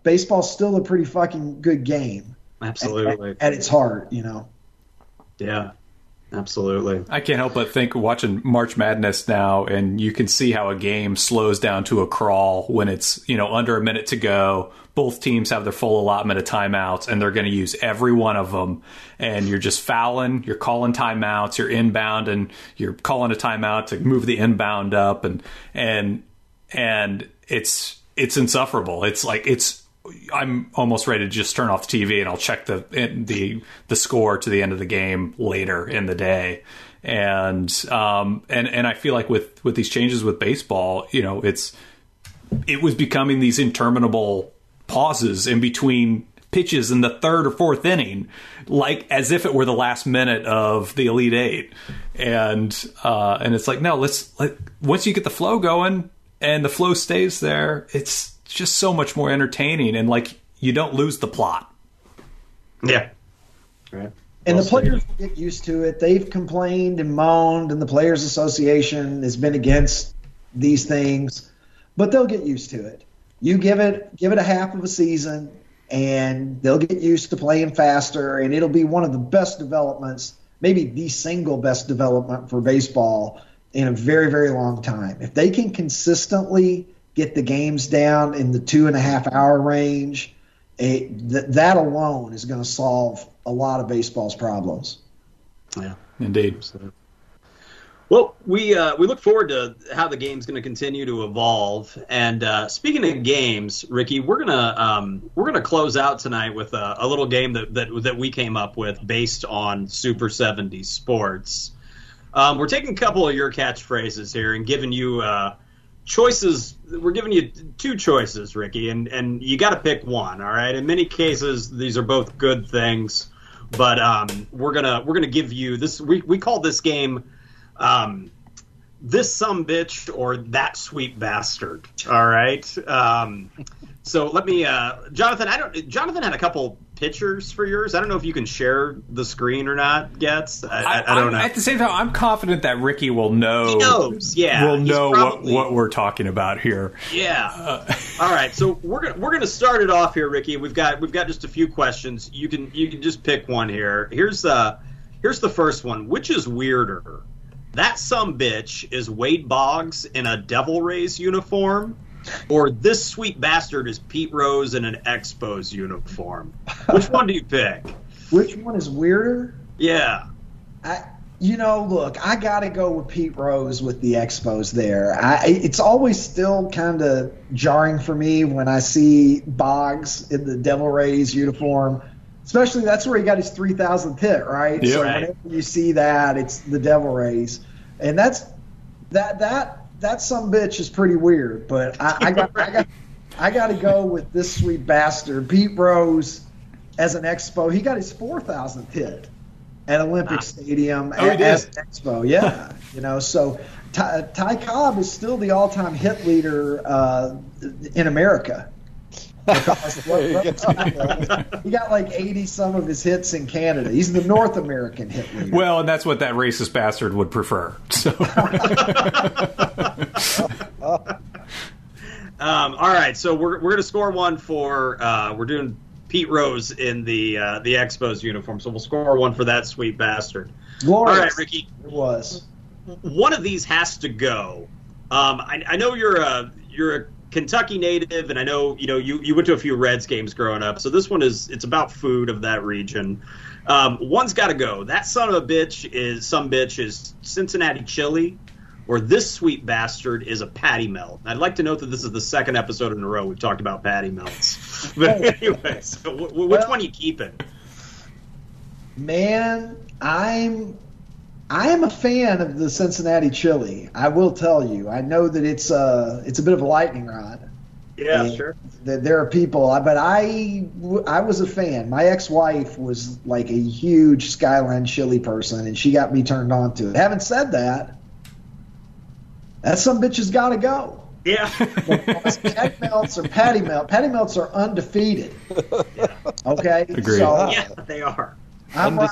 baseball's still a pretty fucking good game. Absolutely. At its heart, you know. Yeah. Absolutely. I can't help but think, watching March Madness now, and you can see how a game slows down to a crawl when it's, you know, under a minute to go. Both teams have their full allotment of timeouts, and they're going to use every one of them. And you're just fouling, you're calling timeouts, you're inbound, and you're calling a timeout to move the inbound up, and it's insufferable. It's like I'm almost ready to just turn off the TV, and I'll check the score to the end of the game later in the day. And I feel like with these changes with baseball, you know, it was becoming these interminable pauses in between pitches in the third or fourth inning, like as if it were the last minute of the Elite Eight. And it's like, no, once you get the flow going and the flow stays there, it's just so much more entertaining, and like, you don't lose the plot. Yeah. Right. And the players get used to it. They've complained and moaned, and the Players Association has been against these things, but they'll get used to it. You give it a half of a season, and they'll get used to playing faster, and it'll be one of the best developments, maybe the single best development for baseball in a very, very long time. If they can consistently get the games down in the 2.5 hour range, that alone is going to solve a lot of baseball's problems. Yeah, indeed. So. Well, we look forward to how the game's going to continue to evolve. And speaking of games, Ricky, we're gonna close out tonight with a little game that we came up with based on Super 70s Sports. We're taking a couple of your catchphrases here and giving you choices. We're giving you two choices, Ricky, and you got to pick one. All right. In many cases, these are both good things, but we're gonna give you this. We call this game. This some bitch or that sweet bastard. All right. So let me, Jonathan. Jonathan had a couple pictures for yours. I don't know if you can share the screen or not. Gets. I don't know. At the same time, I'm confident that Ricky will know. He knows. Yeah. Will know what we're talking about here. Yeah. All right. So we're gonna start it off here, Ricky. We've got just a few questions. You can just pick one here. Here's the first one. Which is weirder? That some bitch is Wade Boggs in a Devil Rays uniform, or this sweet bastard is Pete Rose in an Expos uniform. Which one do you pick? Which one is weirder? Yeah. I got to go with Pete Rose with the Expos there. It's always still kind of jarring for me when I see Boggs in the Devil Rays uniform. Especially that's where he got his 3,000th hit, right? Yeah, so whenever you see that, it's the Devil Rays. And that some bitch is pretty weird, but I got to go with this sweet bastard, Pete Rose, as an Expo. He got his 4,000th hit at Olympic Stadium as an Expo. Yeah, so Ty Cobb is still the all-time hit leader in America. He got like 80 some of his hits in Canada. He's the North American hit leader. Well, and that's what that racist bastard would prefer. So. All right, so we're going to score one for we're doing Pete Rose in the Expos uniform. So we'll score one for that sweet bastard. Glorious. All right, Ricky. It was one of these has to go. I know you're a Kentucky native, and I know you went to a few Reds games growing up, so this one it's about food of that region. One's got to go. That son of a bitch is some bitch is Cincinnati chili, or this sweet bastard is a patty melt. I'd like to note that this is the second episode in a row we've talked about patty melts. But anyway, so which one are you keeping? Man, I am a fan of the Cincinnati chili. I will tell you. I know that it's a bit of a lightning rod. Yeah, sure. There are people, but I was a fan. My ex-wife was like a huge Skyline chili person, and she got me turned on to it. Having said that some bitch has got to go. Yeah. Patty melts are undefeated. Yeah. Okay? Agreed. So, yeah, they are. I'm right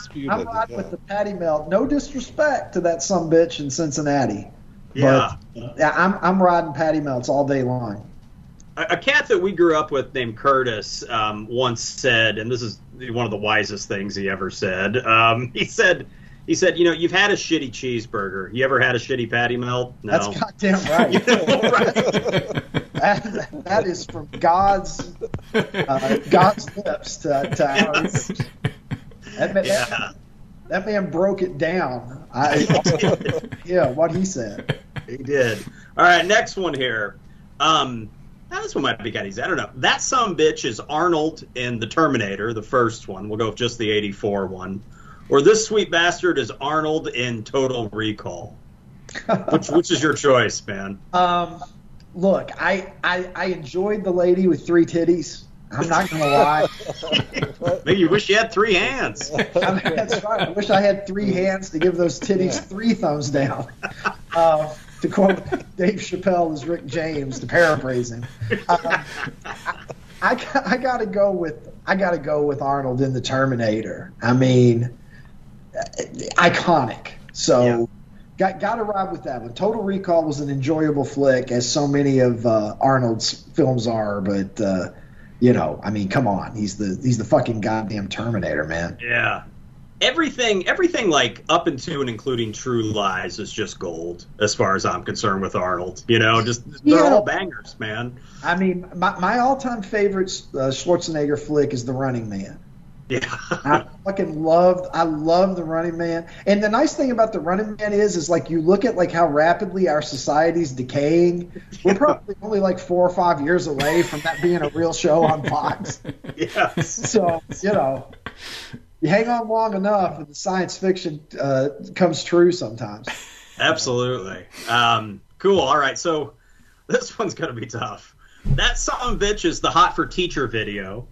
with the patty melt. No disrespect to that sumbitch in Cincinnati. Yeah. But I'm riding patty melts all day long. A cat that we grew up with named Curtis once said, and this is one of the wisest things he ever said, he said, He said, you know, you've had a shitty cheeseburger. You ever had a shitty patty melt? No. That's goddamn right. You know, right? That is from God's lips to ours. That man broke it down. Yeah, what he said. He did. All right, next one here. This one might be kind of easy. I don't know. That sumbitch is Arnold in The Terminator, the first one. We'll go with just the 84 one. Or this sweet bastard is Arnold in Total Recall. Which is your choice, man? Look, I enjoyed the lady with three titties. I'm not going to lie. Maybe you wish you had three hands. I mean, that's right. I wish I had three hands to give those titties three thumbs down. To quote Dave Chappelle as Rick James, to paraphrase him. I got to go with Arnold in The Terminator. I mean, iconic. So got to ride with that one. Total Recall was an enjoyable flick, as so many of Arnold's films are, but you know, I mean, come on, he's the fucking goddamn Terminator, man. Yeah. Everything like up into and including True Lies is just gold, as far as I'm concerned with Arnold. You know, just they're all bangers, man. I mean, my all-time favorite Schwarzenegger flick is The Running Man. Yeah, I love The Running Man. And the nice thing about The Running Man is like you look at like how rapidly our society's decaying. We're probably only like 4 or 5 years away from that being a real show on Fox. Yeah. So you know. You hang on long enough, and the science fiction comes true sometimes. Absolutely. Cool. All right. So this one's going to be tough. That son of a bitch is the Hot for Teacher video,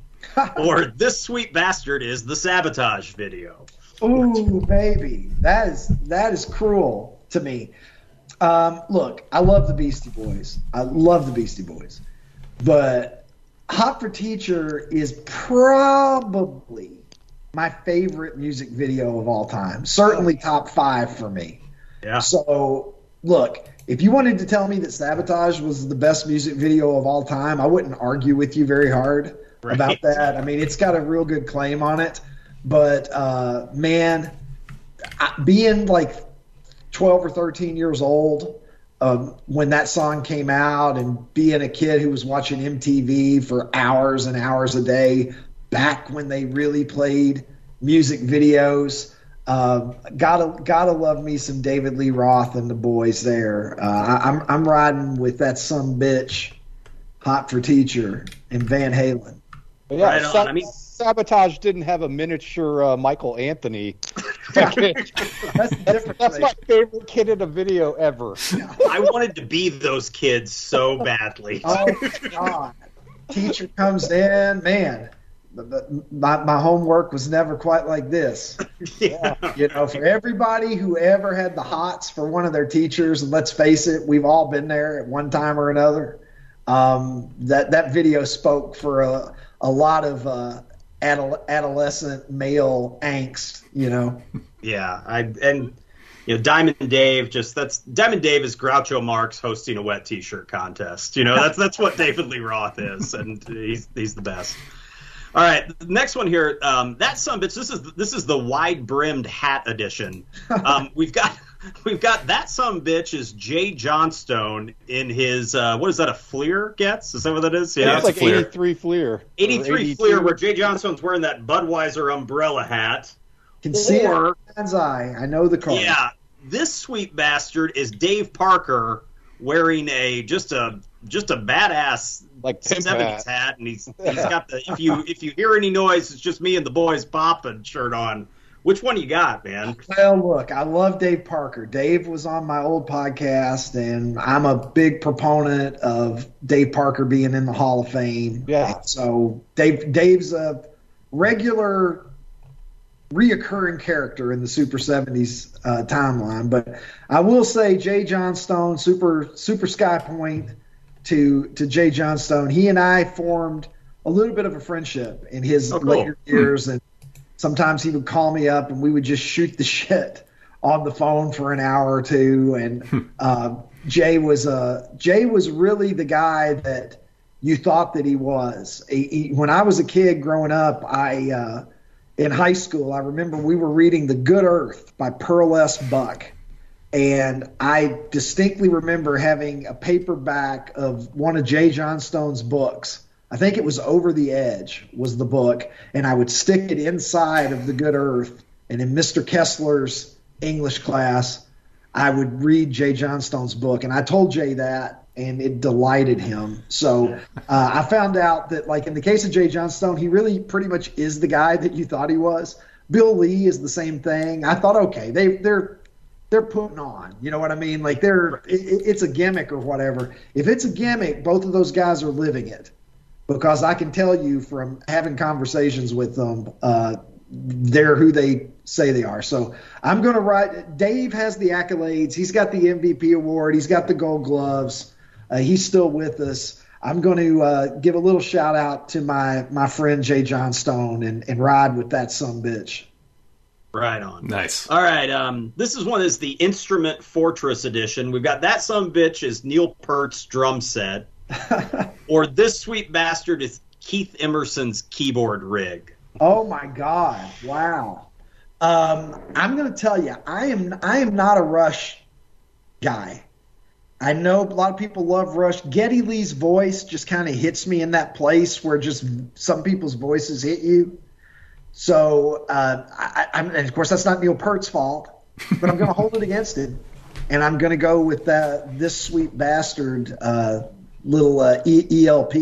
or this sweet bastard is the Sabotage video. Ooh, baby. That is cruel to me. Look, I love the Beastie Boys. But Hot for Teacher is probably my favorite music video of all time. Certainly top 5 for me. Yeah. So, look, if you wanted to tell me that Sabotage was the best music video of all time, I wouldn't argue with you very hard about that. I mean, it's got a real good claim on it. But, man, being like 12 or 13 years old when that song came out, and being a kid who was watching MTV for hours and hours a day, back when they really played music videos, gotta love me some David Lee Roth and the boys there. I'm riding with that sumbitch, Hot for Teacher, and Van Halen. Yeah, right on. I mean, Sabotage didn't have a miniature Michael Anthony. That's my favorite kid in a video ever. I wanted to be those kids so badly. Oh God! Teacher comes in, man. My homework was never quite like this. Yeah. You know, for everybody who ever had the hots for one of their teachers, and let's face it, we've all been there at one time or another. That video spoke for a lot of adolescent male angst. You know. Yeah, you know, Diamond Dave is Groucho Marx hosting a wet T-shirt contest. You know, that's what David Lee Roth is, and he's the best. All right, the next one here. That sumbitch. This is the wide brimmed hat edition. We've got that sumbitch is Jay Johnstone in his what is that, a Fleer gets? Is that what that is? Yeah, it's like Fleer. 83 Fleer. 83 Fleer, where Jay Johnstone's wearing that Budweiser umbrella hat. Can see it. I know the car. Yeah, this sweet bastard is Dave Parker wearing just a badass like 70s hat, and he's got the if you hear any noise, it's just me and the boys poppin' shirt on. Which one you got, man? Well, look, I love Dave Parker. Dave was on my old podcast, and I'm a big proponent of Dave Parker being in the Hall of Fame. Yeah. And so Dave's a regular, reoccurring character in the Super 70s timeline. But I will say, Jay Johnstone, super Sky Point. To Jay Johnstone, he and I formed a little bit of a friendship in his later years, and sometimes he would call me up, and we would just shoot the shit on the phone for an hour or two. And Jay was really the guy that you thought that he was. When I was a kid growing up, I in high school, I remember we were reading The Good Earth by Pearl S. Buck. And I distinctly remember having a paperback of one of Jay Johnstone's books. I think it was Over the Edge was the book. And I would stick it inside of The Good Earth. And in Mr. Kessler's English class, I would read Jay Johnstone's book. And I told Jay that, and it delighted him. So I found out that, like, in the case of Jay Johnstone, he really pretty much is the guy that you thought he was. Bill Lee is the same thing. I thought, okay, they're putting on. You know what I mean? Like, it's a gimmick or whatever. If it's a gimmick, both of those guys are living it. Because I can tell you from having conversations with them, they're who they say they are. So I'm going to write – Dave has the accolades. He's got the MVP award. He's got the Gold Gloves. He's still with us. I'm going to give a little shout-out to my friend Jay Johnstone and ride with that sumbitch. Right on. Nice. All right. This is one that's the Instrument Fortress edition. We've got that sumbitch is Neil Peart's drum set. Or this sweet bastard is Keith Emerson's keyboard rig. Oh my God! Wow. I'm going to tell you, I am not a Rush guy. I know a lot of people love Rush. Geddy Lee's voice just kind of hits me in that place where just some people's voices hit you. So, and of course that's not Neil Peart's fault, but I'm going to hold it against him, and I'm going to go with this sweet bastard little ELP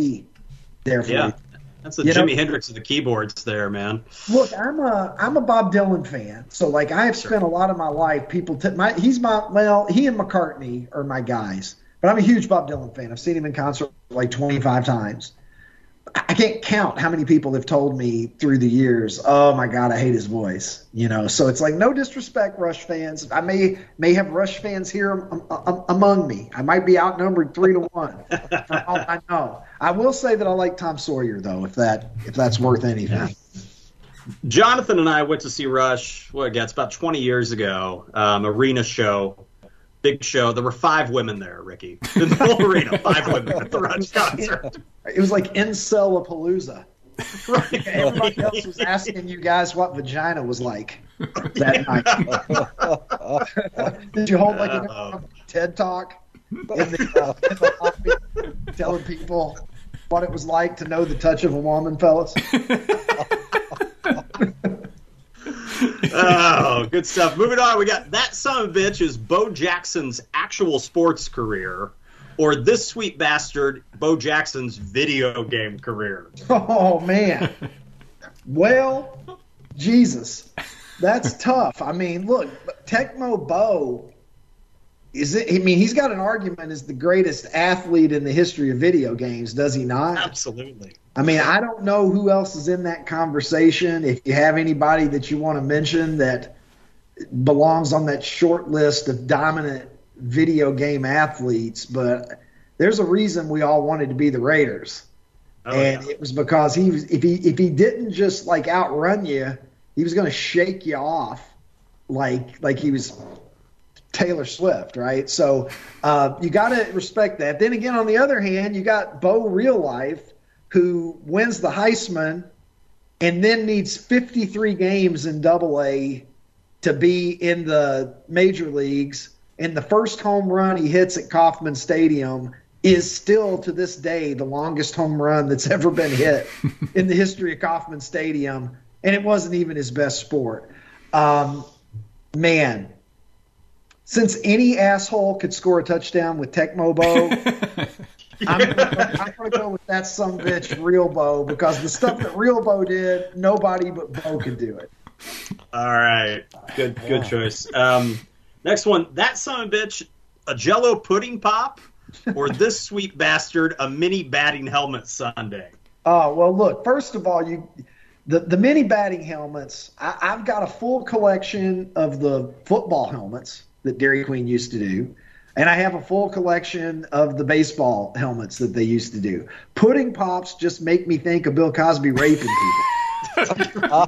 there for you. That's the Jimi Hendrix of the keyboards there, man. Look, I'm a Bob Dylan fan, so like I have spent a lot of my life. He and McCartney are my guys, but I'm a huge Bob Dylan fan. I've seen him in concert like 25 times. I can't count how many people have told me through the years, "Oh my God, I hate his voice." You know, so it's like no disrespect, Rush fans. I may have Rush fans here among me. I might be outnumbered 3-1. I know. I will say that I like Tom Sawyer though, if that's worth anything. Jonathan and I went to see Rush. Well, again, it's about 20 years ago. Arena show. Big show. There were 5 women there, Ricky. In the whole arena, 5 women at the Rush concert. It was like Incel-a-palooza. Right. Everybody else was asking you guys what vagina was like that night. Did you hold like a TED Talk in the lobby telling people what it was like to know the touch of a woman, fellas? Oh, good stuff. Moving on, we got that son of a bitch is Bo Jackson's actual sports career, or this sweet bastard, Bo Jackson's video game career. Oh, man. Well, Jesus, that's tough. I mean, look, Tecmo Bo, he's got an argument as the greatest athlete in the history of video games, does he not? Absolutely. I mean, I don't know who else is in that conversation. If you have anybody that you want to mention that belongs on that short list of dominant video game athletes, but there's a reason we all wanted to be the Raiders. Oh, and yeah. It was because if he didn't just like outrun you, he was going to shake you off like he was Taylor Swift, right? So you got to respect that. Then again, on the other hand, you got Bo Real Life, who wins the Heisman and then needs 53 games in AA to be in the major leagues. And the first home run he hits at Kauffman Stadium is still to this day the longest home run that's ever been hit in the history of Kauffman Stadium. And it wasn't even his best sport. Man, since any asshole could score a touchdown with Tecmo Bo, I'm going to go with that sumbitch, Real Bo, because the stuff that Real Bo did, nobody but Bo could do it. All right. Good choice. Next one, that sumbitch, a Jell-O pudding pop, or this sweet bastard, a mini batting helmet sundae. Oh, well, look, first of all, the mini batting helmets, I've got a full collection of the football helmets that Dairy Queen used to do. And I have a full collection of the baseball helmets that they used to do. Pudding pops just make me think of Bill Cosby raping people.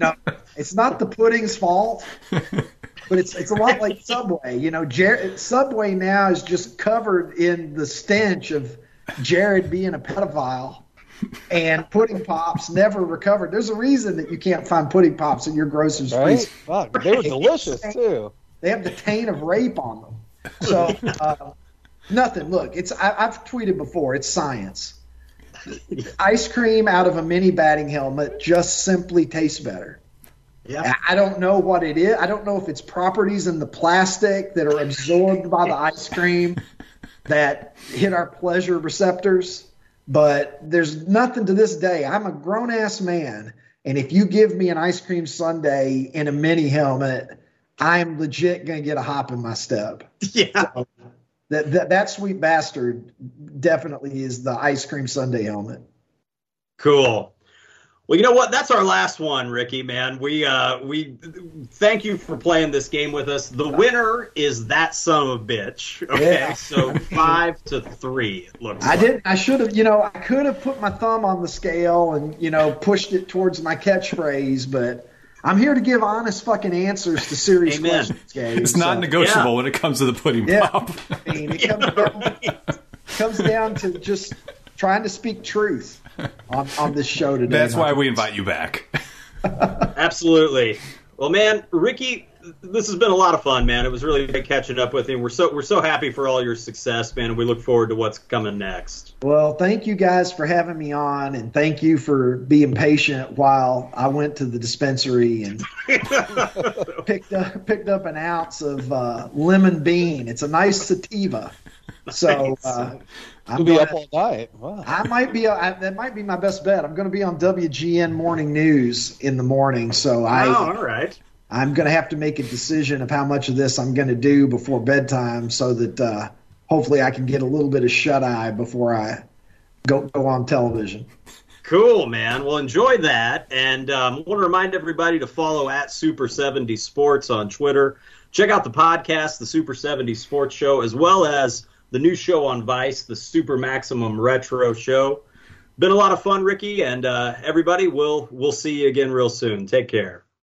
No, it's not the pudding's fault, but it's a lot like Subway. You know, Subway now is just covered in the stench of Jared being a pedophile And Pudding Pops never recovered. There's a reason that you can't find Pudding Pops in your grocer's freezer. Right? Fuck, they were delicious, too. They have the taint of rape on them. So, nothing. Look, it's I've tweeted before. It's science. Ice cream out of a mini batting helmet just simply tastes better. Yeah, I don't know what it is. I don't know if it's properties in the plastic that are absorbed by the ice cream that hit our pleasure receptors. But there's nothing to this day. I'm a grown-ass man, and if you give me an ice cream sundae in a mini helmet, I'm legit going to get a hop in my step. Yeah. So that sweet bastard definitely is the ice cream sundae helmet. Cool. Well, you know what? That's our last one, Ricky, man. We thank you for playing this game with us. The winner is that son of a bitch. Okay, yeah. So 5-3, it looks like. I should have, I could have put my thumb on the scale and, pushed it towards my catchphrase, but I'm here to give honest fucking answers to serious questions, Gabe. It's not negotiable when it comes to the pudding pop. I mean, it comes down to just trying to speak truth. On this show today. That's why we invite you back. Absolutely. Well, man, Ricky, this has been a lot of fun, man. It was really great catching up with you. We're so happy for all your success, man, and we look forward to what's coming next. Well, thank you guys for having me on, and thank you for being patient while I went to the dispensary and picked up an ounce of lemon bean. It's a nice sativa. So I'll be up all night. Wow. I might be. That might be my best bet. I'm going to be on WGN Morning News in the morning. So all right. I'm going to have to make a decision of how much of this I'm going to do before bedtime, so that hopefully I can get a little bit of shut eye before I go on television. Cool, man. Well, enjoy that, and I want to remind everybody to follow at Super 70s Sports on Twitter. Check out the podcast, the Super 70s Sports Show, as well as the new show on Vice, the Super Maximum Retro Show. Been a lot of fun, Ricky, and everybody, we'll see you again real soon. Take care.